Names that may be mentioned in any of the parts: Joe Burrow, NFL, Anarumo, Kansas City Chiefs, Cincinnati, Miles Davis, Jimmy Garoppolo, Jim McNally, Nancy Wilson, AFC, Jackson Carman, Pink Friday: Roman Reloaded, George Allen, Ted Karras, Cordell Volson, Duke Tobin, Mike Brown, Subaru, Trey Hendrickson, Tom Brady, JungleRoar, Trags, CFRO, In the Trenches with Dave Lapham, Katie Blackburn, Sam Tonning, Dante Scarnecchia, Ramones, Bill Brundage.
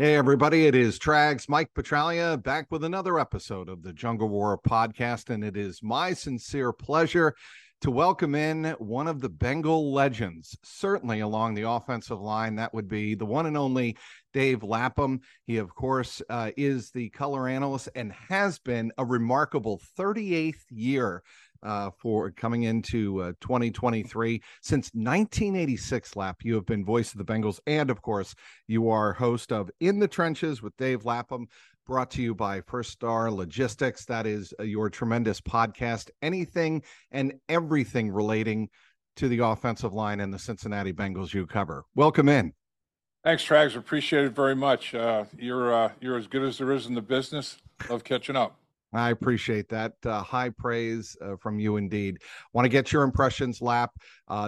Hey, everybody, it is Trags, Mike Petralia, back with another episode of the JungleRoar podcast, and it is my sincere pleasure to welcome in one of the Bengal legends, certainly along the offensive line. That would be the one and only Dave Lapham. He, of course, is the color analyst and has been a remarkable 38th year for coming into 2023. Since 1986, Lap, you have been voice of the Bengals, and of course you are host of In the Trenches with Dave Lapham, brought to you by First Star Logistics. That is your tremendous podcast, anything and everything relating to the offensive line and the Cincinnati Bengals you cover. Welcome in. Thanks, Trags, appreciate it very much. You're as good as there is in the business. Love catching up. I appreciate that. High praise from you indeed. Want to get your impressions, Lap.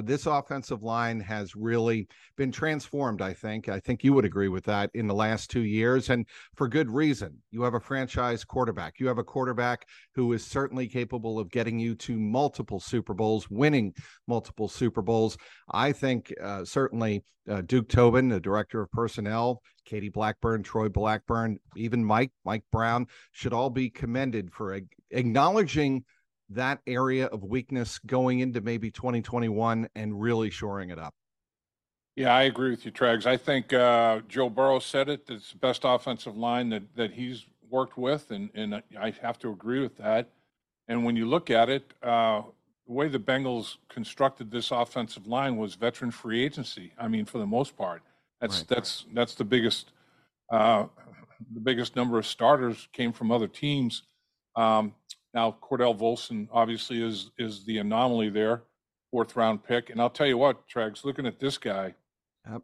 This offensive line has really been transformed, I think. I think you would agree with that in the last 2 years, and for good reason. You have a franchise quarterback. You have a quarterback who is certainly capable of getting you to multiple Super Bowls, winning multiple Super Bowls. I think certainly Duke Tobin, the director of personnel, Katie Blackburn, Troy Blackburn, even Mike Brown should all be commended for acknowledging that area of weakness going into maybe 2021 and really shoring it up. Yeah, I agree with you, Trags. I think Joe Burrow said it. It's the best offensive line that he's worked with, and I have to agree with that. And when you look at it, the way the Bengals constructed this offensive line was veteran free agency. I mean, for the most part. That's the biggest number of starters came from other teams. Now Cordell Volson obviously is the anomaly there, 4th round pick. And I'll tell you what, Trags, looking at this guy, yep.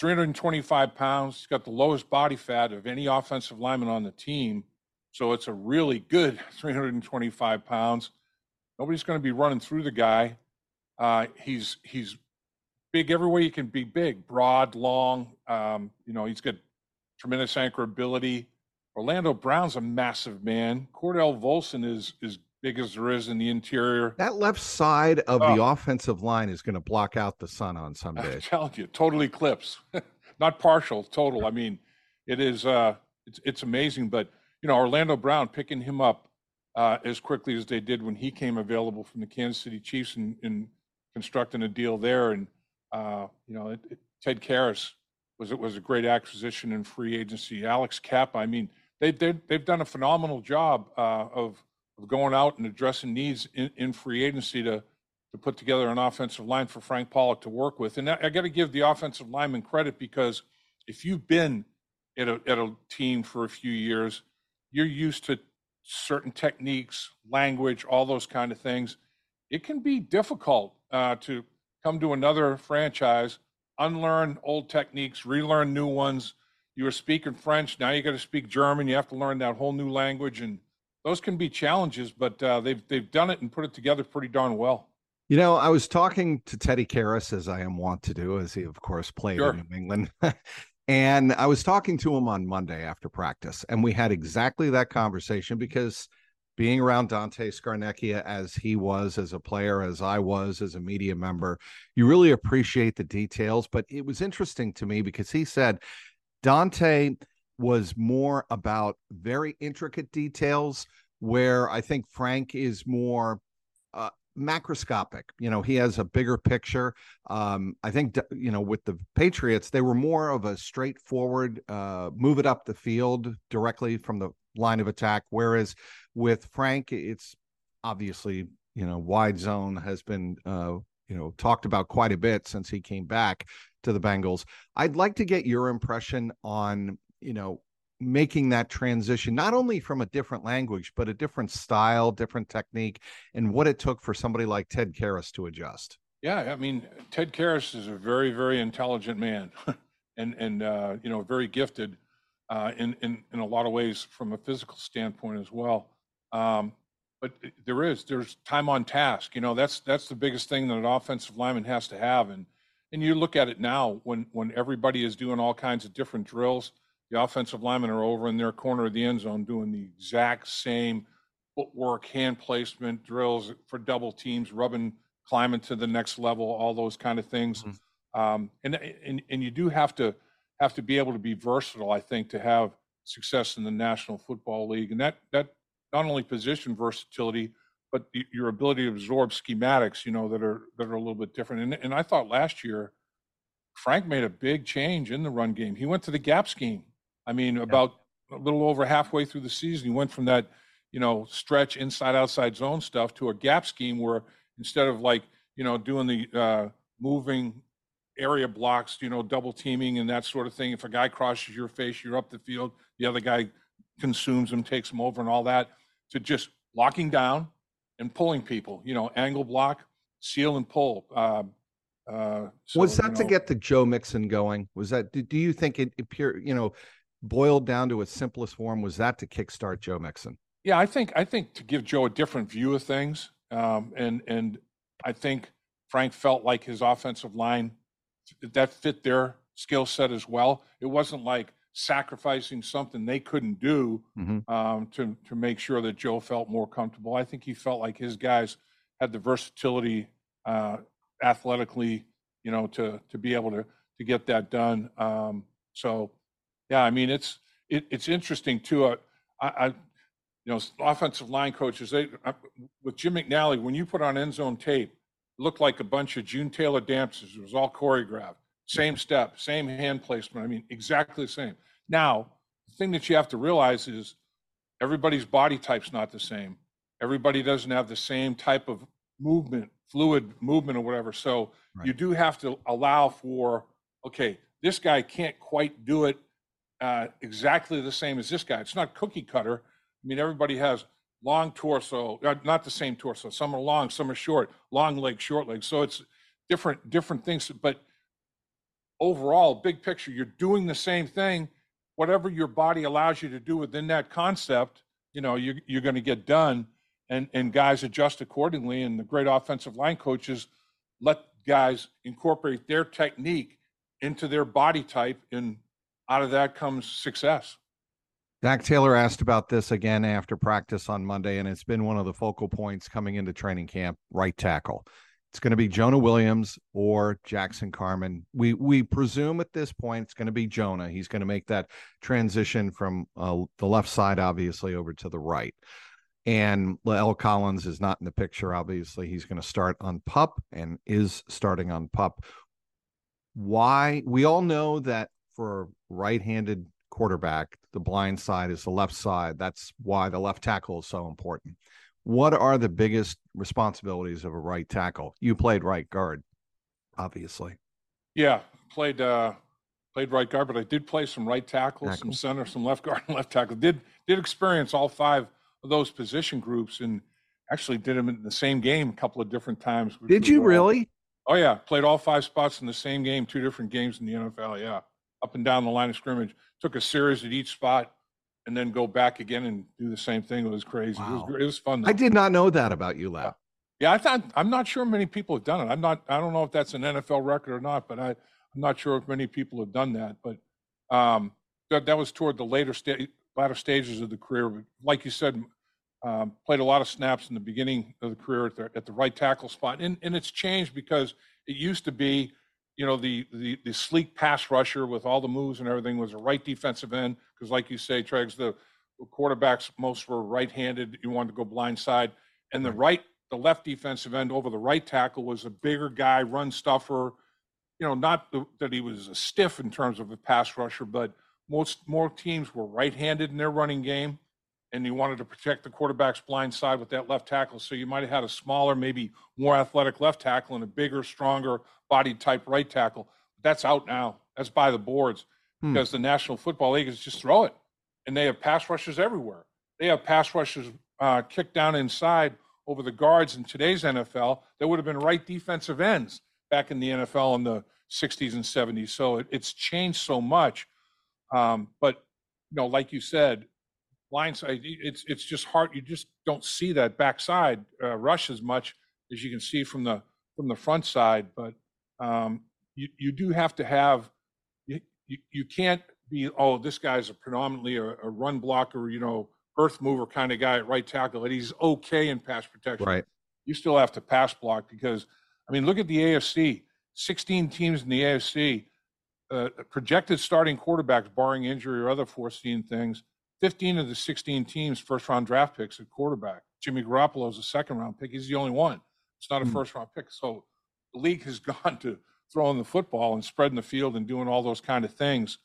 325 pounds. He's got the lowest body fat of any offensive lineman on the team, so it's a really good 325 pounds. Nobody's going to be running through the guy. He's big every way you can be big, broad, long. He's got tremendous anchorability. Orlando Brown's a massive man. Cordell Volson is as big as there is in the interior. That left side of the offensive line is going to block out the sun on some days. I'm telling you, total eclipse. Not partial, total. I mean, it is it's amazing. But, Orlando Brown, picking him up as quickly as they did when he came available from the Kansas City Chiefs and constructing a deal there, and Ted Karras was a great acquisition in free agency. Alex Kappa, I mean, they've done a phenomenal job of going out and addressing needs in free agency to put together an offensive line for Frank Pollack to work with. And I got to give the offensive lineman credit, because if you've been at a team for a few years, you're used to certain techniques, language, all those kind of things. It can be difficult to come to another franchise, unlearn old techniques, relearn new ones. You were speaking French, now you got to speak German. You have to learn that whole new language, and those can be challenges. But they've done it and put it together pretty darn well. I was talking to Teddy Karras, as I am wont to do, as he of course played in New England, and I was talking to him on Monday after practice, and we had exactly that conversation, because being around Dante Scarnecchia as he was as a player, as I was as a media member, you really appreciate the details. But it was interesting to me, because he said Dante was more about very intricate details, where I think Frank is more macroscopic. He has a bigger picture. I think, with the Patriots, they were more of a straightforward move it up the field directly from the line of attack, whereas with Frank, it's obviously, wide zone has been, talked about quite a bit since he came back to the Bengals. I'd like to get your impression on, making that transition, not only from a different language, but a different style, different technique, and what it took for somebody like Ted Karras to adjust. Yeah, I mean, Ted Karras is a very, very intelligent man and very gifted in a lot of ways from a physical standpoint as well. But there's time on task. That's the biggest thing that an offensive lineman has to have. And you look at it now when everybody is doing all kinds of different drills, the offensive linemen are over in their corner of the end zone doing the exact same footwork, hand placement drills for double teams, rubbing, climbing to the next level, all those kind of things. Mm-hmm. And you do have to have to be able to be versatile, I think, to have success in the National Football League. And that not only position versatility, but your ability to absorb schematics, you know, that are a little bit different. And I thought last year, Frank made a big change in the run game. He went to the gap scheme. I mean, about a little over halfway through the season, he went from that, you know, stretch inside outside zone stuff to a gap scheme where instead of like, you know, doing the moving area blocks, you know, double teaming and that sort of thing. If a guy crosses your face, you're up the field, the other guy consumes him, takes him over and all that, to just locking down and pulling people, you know, angle block, seal and pull. Was that to get the Joe Mixon going? Was that, do you think it pure, you know, boiled down to its simplest form, was that to kickstart Joe Mixon? Yeah, I think to give Joe a different view of things. And I think Frank felt like his offensive line, that fit their skill set as well. It wasn't like sacrificing something they couldn't do to make sure that Joe felt more comfortable. I think he felt like his guys had the versatility athletically, you know, to be able to get that done. So, yeah, I mean, it's interesting too. You know, offensive line coaches, with Jim McNally, when you put on end zone tape, looked like a bunch of June Taylor dances. It was all choreographed. Same step, same hand placement. I mean, exactly the same. Now, the thing that you have to realize is everybody's body type's not the same. Everybody doesn't have the same type of movement, fluid movement or whatever. So you do have to allow for, okay, this guy can't quite do it exactly the same as this guy. It's not cookie cutter. I mean, everybody has long torso, not the same torso. Some are long, some are short, long leg, short leg. So it's different things. But overall, big picture, you're doing the same thing. Whatever your body allows you to do within that concept, you know, you're going to get done. And guys adjust accordingly. And the great offensive line coaches let guys incorporate their technique into their body type. And out of that comes success. Zach Taylor asked about this again after practice on Monday, and it's been one of the focal points coming into training camp, right tackle. It's going to be Jonah Williams or Jackson Carman. We presume at this point it's going to be Jonah. He's going to make that transition from the left side, obviously, over to the right. And La'el Collins is not in the picture, obviously. He's going to start on PUP and is starting on PUP. Why? We all know that for right-handed quarterback, the blind side is the left side. That's why the left tackle is so important. What are the biggest responsibilities of a right tackle? You played right guard, obviously. Yeah, played right guard, but I did play some right tackle, some center, some left guard, and left tackle. Did experience all five of those position groups, and actually did them in the same game a couple of different times. Did you really? Oh yeah, played all five spots in the same game, two different games in the NFL. Yeah. Up and down the line of scrimmage, took a series at each spot, and then go back again and do the same thing. It was crazy. Wow. It was fun. Though. I did not know that about you, Lap. Yeah, I'm not sure many people have done it. I don't know if that's an NFL record or not, but I'm not sure if many people have done that. But that was toward the latter stages of the career. Like you said, played a lot of snaps in the beginning of the career at the right tackle spot, and it's changed because it used to be, you know, the sleek pass rusher with all the moves and everything was a right defensive end, because like you say, Trags, the quarterbacks most were right-handed. You wanted to go blindside, and the left defensive end over the right tackle was a bigger guy, run stuffer. You know, that he was a stiff in terms of a pass rusher, but more teams were right-handed in their running game, and you wanted to protect the quarterback's blind side with that left tackle. So you might have had a smaller, maybe more athletic left tackle and a bigger, stronger body type right tackle. That's out now. That's by the boards because the National Football League is just throw it. And they have pass rushers everywhere. They have pass rushers kicked down inside over the guards in today's NFL. There would have been right defensive ends back in the NFL in the 60s and 70s. So it's changed so much. But, you know, like you said, blindside, it's just hard. You just don't see that backside rush as much as you can see from the front side. But you do have to have. You can't be this guy's predominantly a run blocker, you know, earth mover kind of guy at right tackle, and he's okay in pass protection. Right. You still have to pass block because, I mean, look at the AFC. 16 teams in the AFC. projected starting quarterbacks, barring injury or other foreseen things, 15 of the 16 teams, first-round draft picks at quarterback. Jimmy Garoppolo is a second-round pick. He's the only one. It's not a first-round pick. So the league has gone to throwing the football and spreading the field and doing all those kind of things.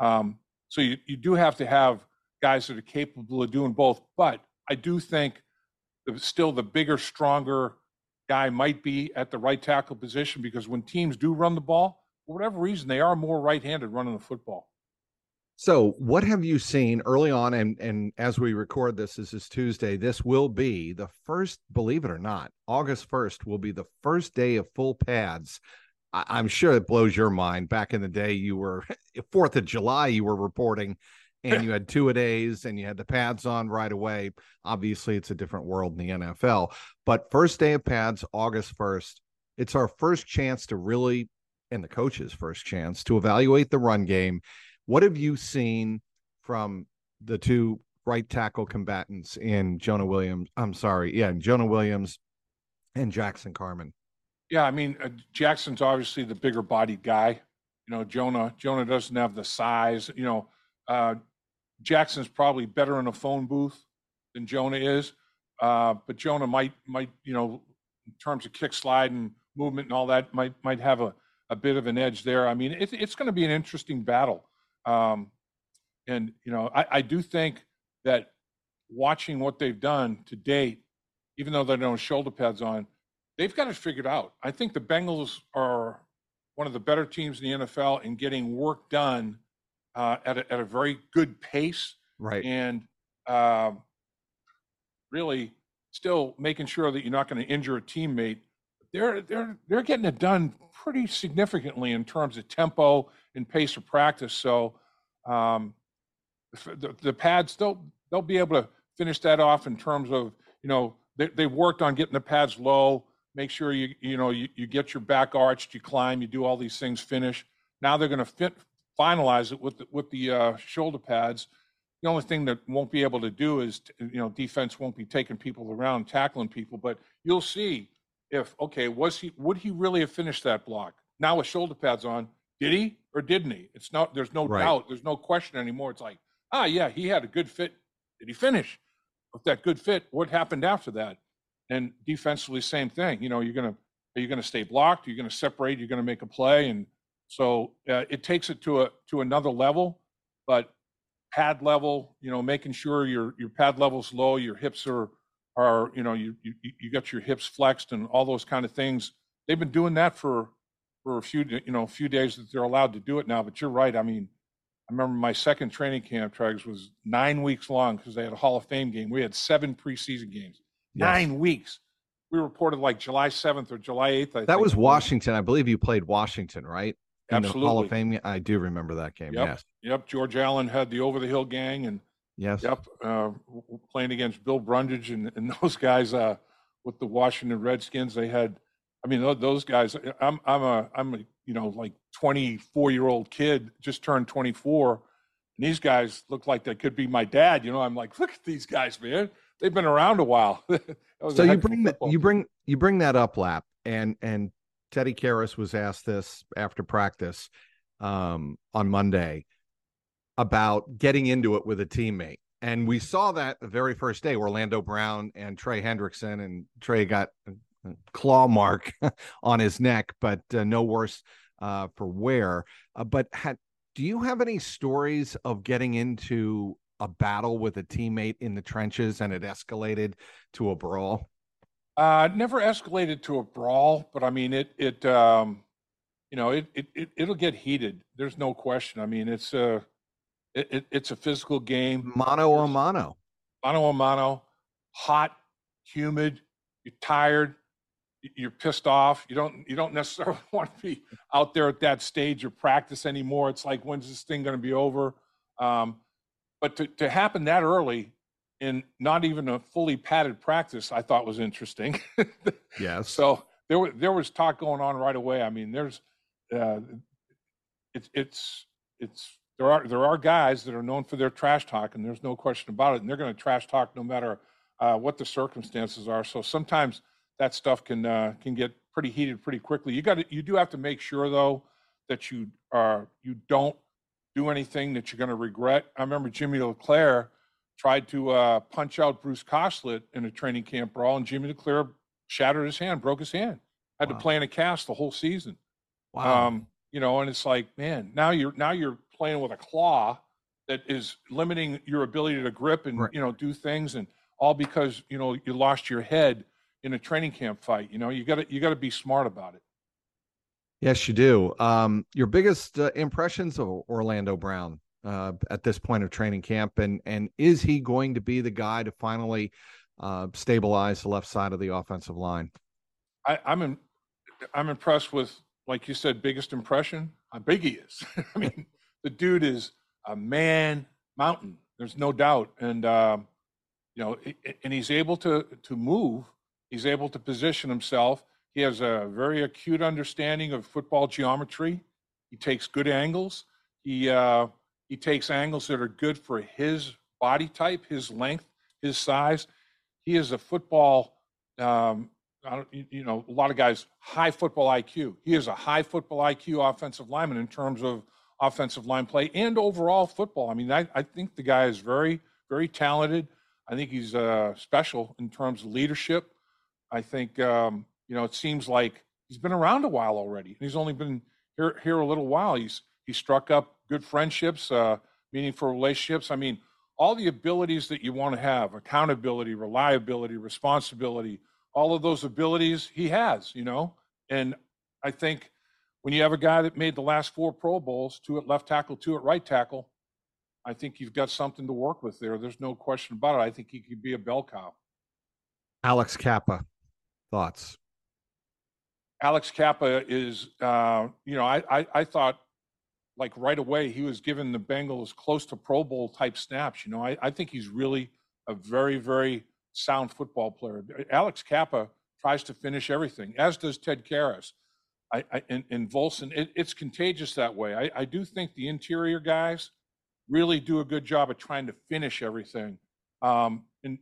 So you do have to have guys that are capable of doing both. But I do think still the bigger, stronger guy might be at the right tackle position, because when teams do run the ball, for whatever reason, they are more right-handed running the football. So what have you seen early on? And as we record this, this is Tuesday. This will be the first, believe it or not, August 1st will be the first day of full pads. I'm sure it blows your mind. Back in the day, you were 4th of July, you were reporting and you had two-a-days and you had the pads on right away. Obviously, it's a different world in the NFL. But first day of pads, August 1st, it's our first chance to really, and the coach's first chance, to evaluate the run game. What have you seen from the two right tackle combatants in Jonah Williams? Jonah Williams and Jackson Carman. Yeah, I mean, Jackson's obviously the bigger bodied guy. You know, Jonah doesn't have the size. You know, Jackson's probably better in a phone booth than Jonah is. But Jonah might, you know, in terms of kick slide and movement and all that, might have a bit of an edge there. I mean, it's going to be an interesting battle. And, you know, I do think that watching what they've done to date, even though they don't have shoulder pads on, they've got it figured out. I think the Bengals are one of the better teams in the NFL in getting work done at a very good pace. Right. And really still making sure that you're not going to injure a teammate. They're getting it done pretty significantly in terms of tempo and pace of practice. So the pads, they'll be able to finish that off in terms of, you know, they've worked on getting the pads low, make sure you get your back arched, you climb, you do all these things, finish. Now they're going to finalize it with the shoulder pads. The only thing that won't be able to do is, you know, defense won't be taking people around, tackling people, but you'll see would he really have finished that block? Now with shoulder pads on, did he or didn't he? It's not, there's no doubt, there's no question anymore. It's like, yeah, he had a good fit. Did he finish? With that good fit, what happened after that? And defensively, same thing. You know, are you gonna stay blocked? Are you gonna separate? You're gonna make a play, and so it takes it to another level. But pad level, you know, making sure your pad level's low, your hips are you know, you got your hips flexed and all those kind of things. They've been doing that for a few days that they're allowed to do it now. But you're right. I mean, I remember my second training camp, Trags, was 9 weeks long because they had a Hall of Fame game. We had 7 preseason games. Yes. 9 weeks. We reported like July 7th or July 8th. I think was Washington. I believe you played Washington, right? Absolutely. The Hall of Fame. I do remember that game. Yep. Yes. Yep. George Allen had the Over the Hill gang, and yes. Yep. Playing against Bill Brundage and those guys with the Washington Redskins. They had. I mean, those guys. I'm a you know, like 24-year-old kid, just turned 24, and these guys look like they could be my dad. You know, I'm like, look at these guys, man. They've been around a while. So you bring that up, Lap, and Ted Karras was asked this after practice on Monday about getting into it with a teammate, and we saw that the very first day, Orlando Brown and Trey Hendrickson, and Trey got claw mark on his neck, but no worse for wear. Do you have any stories of getting into a battle with a teammate in the trenches and it escalated to a brawl? Never escalated to a brawl, but I mean, it'll get heated. There's no question. I mean, it's a physical game. Mano a mano, hot, humid, you're tired. You're pissed off. You don't necessarily want to be out there at that stage of practice anymore. It's like, when's this thing going to be over? But to happen that early in not even a fully padded practice, I thought was interesting. Yes. So there was talk going on right away. I mean, there are guys that are known for their trash talk, and there's no question about it. And they're going to trash talk no matter what the circumstances are. So sometimes that stuff can get pretty heated pretty quickly. You do have to make sure though that you don't do anything that you're going to regret. I remember Jimmy LeClaire tried to punch out Bruce Costlet in a training camp brawl, and Jimmy LeClaire shattered his hand, broke his hand, had to play in a cast the whole season. Wow. You know, and it's like, man, now you're playing with a claw that is limiting your ability to grip and, you know, do things, and all because, you know, you lost your head in a training camp fight. You know, you got to be smart about it. Yes, you do. Your biggest impressions of Orlando Brown at this point of training camp, and is he going to be the guy to finally stabilize the left side of the offensive line? I'm impressed with, like you said, biggest impression, how big he is. I mean, the dude is a man mountain. There's no doubt. And, you know, and he's able to move. He's able to position himself. He has a very acute understanding of football geometry. He takes good angles. He takes angles that are good for his body type, his length, his size. He is a football, you know, a lot of guys, high football IQ. He is a high football IQ offensive lineman in terms of offensive line play and overall football. I mean, I think the guy is very, very talented. I think he's special in terms of leadership. I think, you know, it seems like he's been around a while already, and he's only been here a little while. He struck up good friendships, meaningful relationships. I mean, all the abilities that you want to have, accountability, reliability, responsibility, all of those abilities he has, you know. And I think when you have a guy that made the last 4 Pro Bowls, 2 at left tackle, 2 at right tackle, I think you've got something to work with there. There's no question about it. I think he could be a bell cow. Alex Kappa, thoughts? Alex Kappa is, you know, I thought like right away he was given the Bengals close to Pro Bowl type snaps. You know, I think he's really a very, very sound football player. Alex Kappa tries to finish everything, as does Ted Karras and Volson. It's contagious that way. I do think the interior guys really do a good job of trying to finish everything. And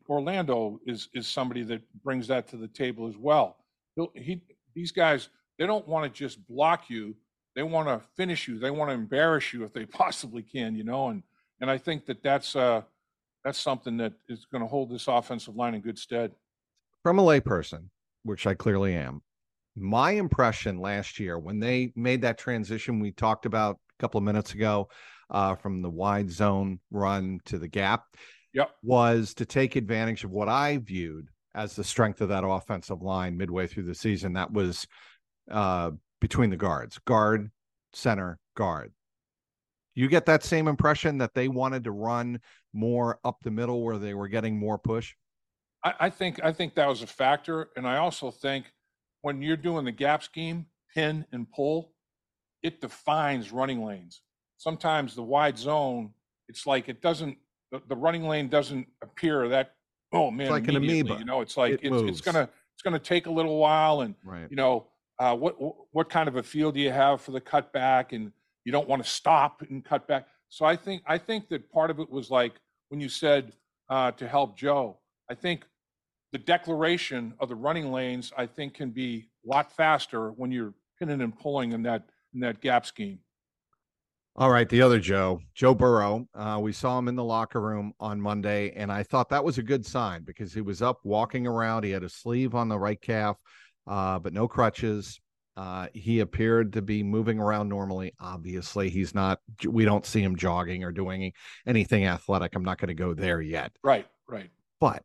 Orlando is somebody that brings that to the table as well. These guys, they don't want to just block you. They want to finish you. They want to embarrass you if they possibly can, you know. And I think that's something that is going to hold this offensive line in good stead. From a layperson, which I clearly am, my impression last year when they made that transition we talked about a couple of minutes ago from the wide zone run to the gap, was to take advantage of what I viewed as the strength of that offensive line midway through the season. That was between the guards, guard, center, guard. You get that same impression that they wanted to run more up the middle where they were getting more push? I think that was a factor. And I also think when you're doing the gap scheme, pin and pull, it defines running lanes. Sometimes the wide zone, it's like it doesn't, the running lane doesn't appear that, oh man, it's like an amoeba. You know, it's like it's gonna take a little while, and you know, what kind of a feel do you have for the cutback, and you don't want to stop and cut back. So I think that part of it was like when you said to help Joe, I think the declaration of the running lanes I think can be a lot faster when you're pinning and pulling in that gap scheme. All right, the other Joe Burrow, we saw him in the locker room on Monday, and I thought that was a good sign because he was up walking around. He had a sleeve on the right calf, but no crutches. He appeared to be moving around normally. Obviously, he's not. We don't see him jogging or doing anything athletic. I'm not going to go there yet. Right. But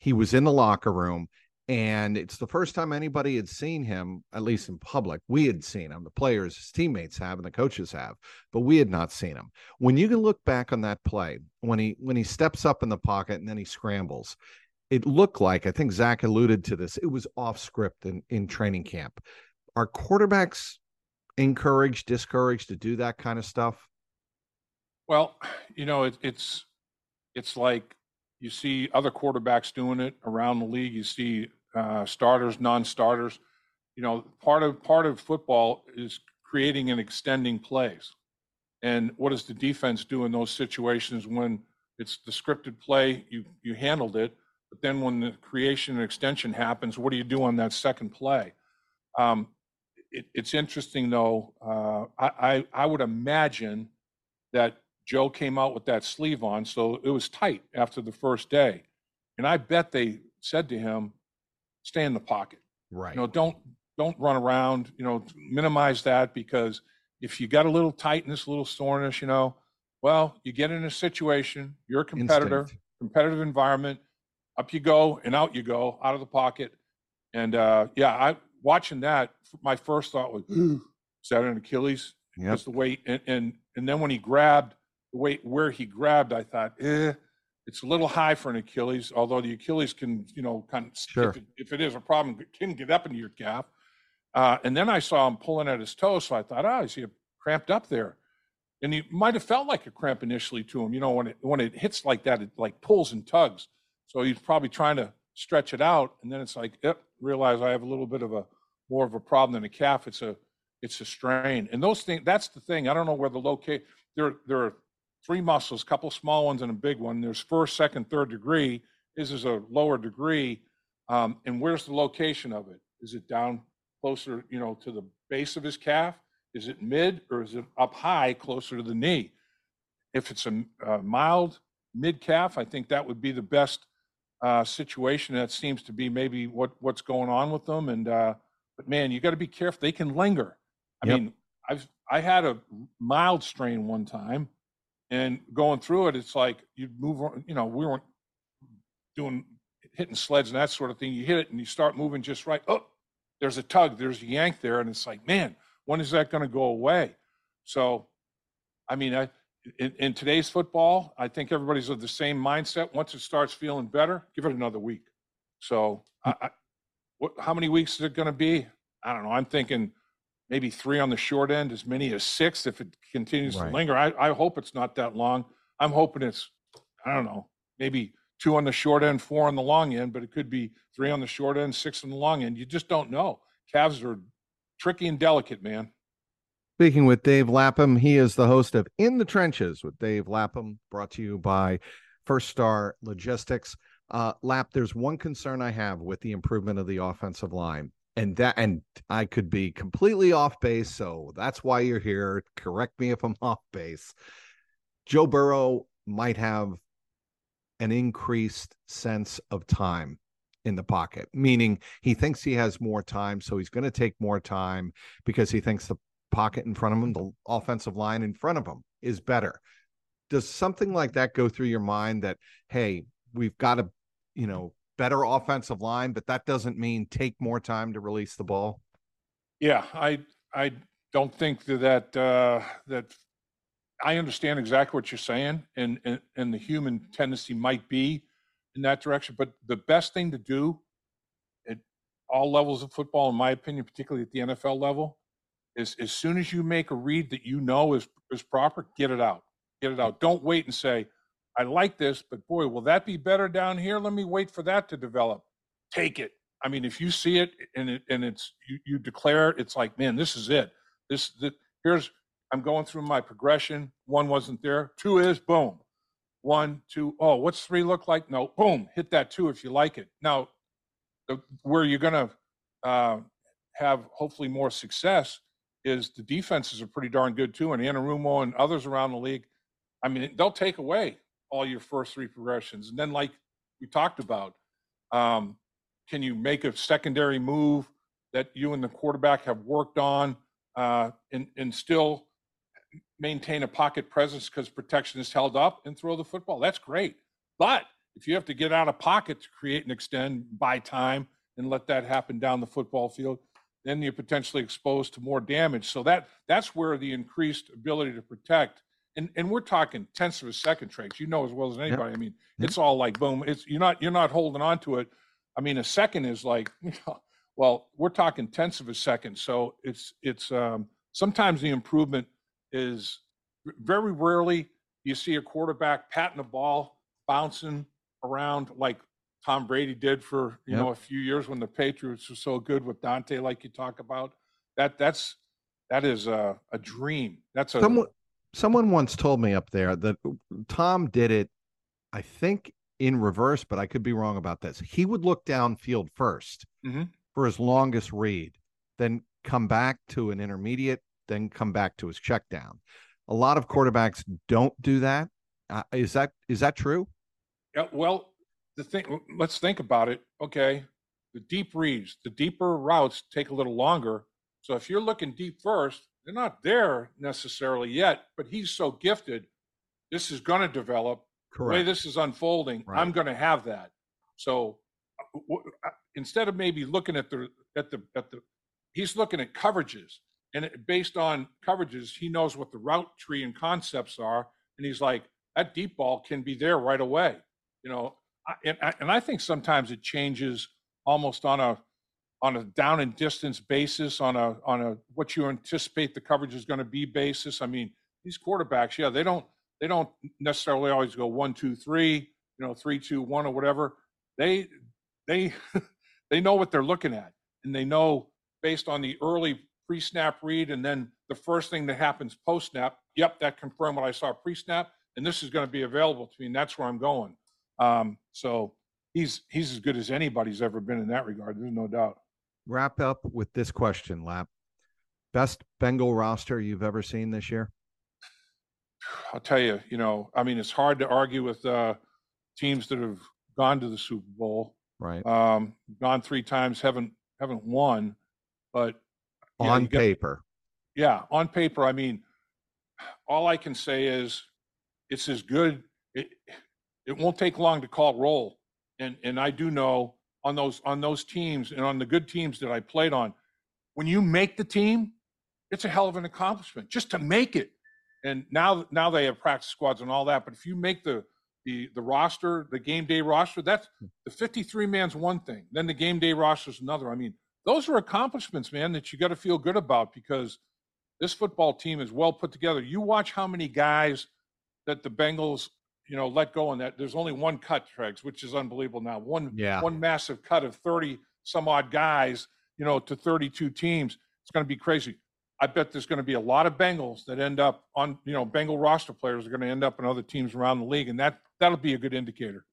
he was in the locker room, and it's the first time anybody had seen him, at least in public. We had seen him. The players, his teammates have, and the coaches have, but we had not seen him. When you can look back on that play, when he steps up in the pocket and then he scrambles, it looked like, I think Zach alluded to this, it was off script in training camp. Are quarterbacks encouraged, discouraged to do that kind of stuff? Well, you know, it's like you see other quarterbacks doing it around the league. You see starters, non-starters. You know, part of football is creating and extending plays. And what does the defense do in those situations when it's the scripted play? You handled it, but then when the creation and extension happens, what do you do on that second play? It's interesting, though. I would imagine that Joe came out with that sleeve on, so it was tight after the first day. And I bet they said to him, stay in the pocket. Right. You know, don't run around, you know, minimize that, because if you got a little tightness, a little soreness, you know, well, you get in a situation, you're a competitor, competitive environment, up you go and out you go, out of the pocket. And, yeah, I watching that, my first thought was, is that an Achilles? Yep. That's the weight. And then when he grabbed, the weight where he grabbed, I thought, it's a little high for an Achilles, although the Achilles can, you know, kind of, sure, if it is a problem, it can get up into your calf. And then I saw him pulling at his toe, so I thought, is he cramped up there? And he might have felt like a cramp initially to him. You know, when it hits like that, it like pulls and tugs. So he's probably trying to stretch it out, and then it's like, realize I have a little bit of more of a problem than a calf. It's a strain. And those things, that's the thing. I don't know where the location. There are three muscles, a couple small ones and a big one. There's first, second, third degree. This is a lower degree. And where's the location of it? Is it down closer, you know, to the base of his calf? Is it mid, or is it up high closer to the knee? If it's a mild mid calf, I think that would be the best situation. That seems to be maybe what's going on with them. And, but man, you got to be careful. They can linger. I mean, I had a mild strain one time, and going through it, it's like you move on, you know, we weren't hitting sleds and that sort of thing. You hit it and you start moving just right. Oh, there's a tug, there's a yank there. And it's like, man, when is that going to go away? So, I mean, in today's football, I think everybody's of the same mindset. Once it starts feeling better, give it another week. So how many weeks is it going to be? I don't know. I'm thinking maybe 3 on the short end, as many as 6 if it continues to linger. I hope it's not that long. I'm hoping it's, I don't know, maybe 2 on the short end, 4 on the long end, but it could be 3 on the short end, 6 on the long end. You just don't know. Calves are tricky and delicate, man. Speaking with Dave Lapham, he is the host of In the Trenches with Dave Lapham, brought to you by First Star Logistics. Lap, there's one concern I have with the improvement of the offensive line, and I could be completely off base, so that's why you're here. Correct me if I'm off base. Joe Burrow might have an increased sense of time in the pocket, meaning he thinks he has more time, so he's going to take more time because he thinks the pocket in front of him, the offensive line in front of him, is better. Does something like that go through your mind that, hey, we've got a, you know, better offensive line, but that doesn't mean take more time to release the ball? Yeah, I don't think that I understand exactly what you're saying, and the human tendency might be in that direction. But the best thing to do at all levels of football, in my opinion, particularly at the NFL level, is as soon as you make a read that you know is proper, get it out. Get it out. Don't wait and say, I like this, but boy, will that be better down here? Let me wait for that to develop. Take it. I mean, if you see it and it's you declare it, it's like, man, this is it. I'm going through my progression. 1 wasn't there. 2 is, boom. 1, 2, oh, what's 3 look like? No, boom, hit that 2 if you like it. Now, where you're going to have hopefully more success is the defenses are pretty darn good too, and Anarumo and others around the league. I mean, they'll take away all your first 3 progressions. And then, like we talked about, can you make a secondary move that you and the quarterback have worked on and still maintain a pocket presence because protection is held up, and throw the football? That's great. But if you have to get out of pocket to create and extend, buy time, and let that happen down the football field, then you're potentially exposed to more damage. So that's where the increased ability to protect, and we're talking tenths of a second, Trags, you know as well as anybody. Yep. I mean, it's all like boom. It's you're not holding on to it. I mean, a second is like, well, we're talking tenths of a second. So it's sometimes the improvement is very rarely you see a quarterback patting the ball, bouncing around like Tom Brady did for you know a few years when the Patriots were so good with Dante, like you talk about. That is a dream. That's a someone once told me up there that Tom did it, I think in reverse, but I could be wrong about this. He would look downfield first for his longest read, then come back to an intermediate, then come back to his check down. A lot of quarterbacks don't do that. Is that true? Yeah, well, let's think about it. Okay, the deep reads, the deeper routes take a little longer. So if you're looking deep first, they're not there necessarily yet, but he's so gifted. This is going to develop. Correct. The way this is unfolding, right. I'm going to have that. So instead of maybe looking at the, he's looking at coverages, and based on coverages, he knows what the route tree and concepts are. And he's like, that deep ball can be there right away. You know, and I think sometimes it changes almost on a down and distance basis, on a what you anticipate the coverage is going to be basis. I mean, these quarterbacks, yeah, they don't necessarily always go 1-2-3, you know, 3-2-1 or whatever. They know what they're looking at, and they know based on the early pre-snap read, and then the first thing that happens post-snap, yep, that confirmed what I saw pre-snap, and this is going to be available to me, and that's where I'm going. So he's as good as anybody's ever been in that regard. There's no doubt. Wrap up with this question, Lap. Best Bengal roster you've ever seen this year? I'll tell you, you know, I mean, it's hard to argue with teams that have gone to the Super Bowl, right? Gone three times, haven't won, but on paper. Yeah, on paper. I mean, all I can say is it's as good. It won't take long to call roll. And I do know on those teams and on the good teams that I played on, when you make the team, it's a hell of an accomplishment just to make it. And now they have practice squads and all that. But if you make the roster, the game day roster, that's the 53 man's one thing. Then the game day roster is another. I mean, those are accomplishments, man, that you got to feel good about, because this football team is well put together. You watch how many guys that the Bengals, you know, let go on that. There's only one cut, Trags, which is unbelievable now. One massive cut of 30 some odd guys, you know, to 32 teams. It's going to be crazy. I bet there's going to be a lot of Bengals that end up on, you know, Bengal roster players are going to end up in other teams around the league, and that'll be a good indicator.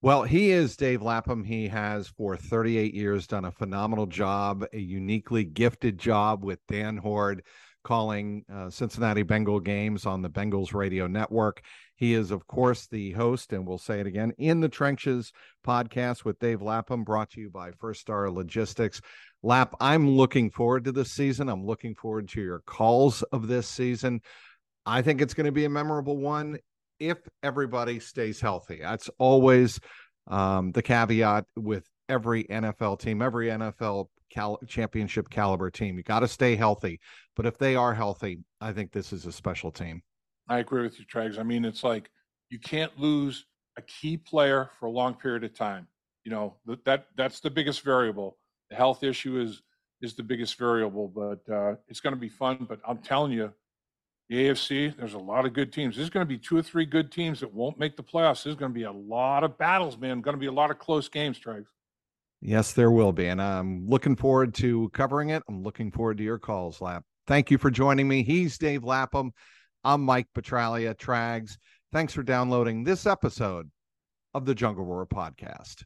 Well, he is Dave Lapham. He has for 38 years done a phenomenal job, a uniquely gifted job with Dan Hoard, calling Cincinnati Bengal games on the Bengals radio network. He is, of course, the host, and we'll say it again, In the Trenches podcast with Dave Lapham, brought to you by First Star Logistics. Lap, I'm looking forward to this season. I'm looking forward to your calls of this season. I think it's going to be a memorable one if everybody stays healthy. That's always the caveat with every NFL team, every NFL championship caliber team. You got to stay healthy. But if they are healthy, I think this is a special team. I agree with you, Trags. I mean, it's like you can't lose a key player for a long period of time. You know, that's the biggest variable. The health issue is the biggest variable, but it's going to be fun. But I'm telling you, the AFC, there's a lot of good teams. There's going to be 2 or 3 good teams that won't make the playoffs. There's going to be a lot of battles, man. Going to be a lot of close games, Trags. Yes, there will be. And I'm looking forward to covering it. I'm looking forward to your calls, Lap. Thank you for joining me. He's Dave Lapham. I'm Mike Petralia, Trags. Thanks for downloading this episode of the Jungle Roar podcast.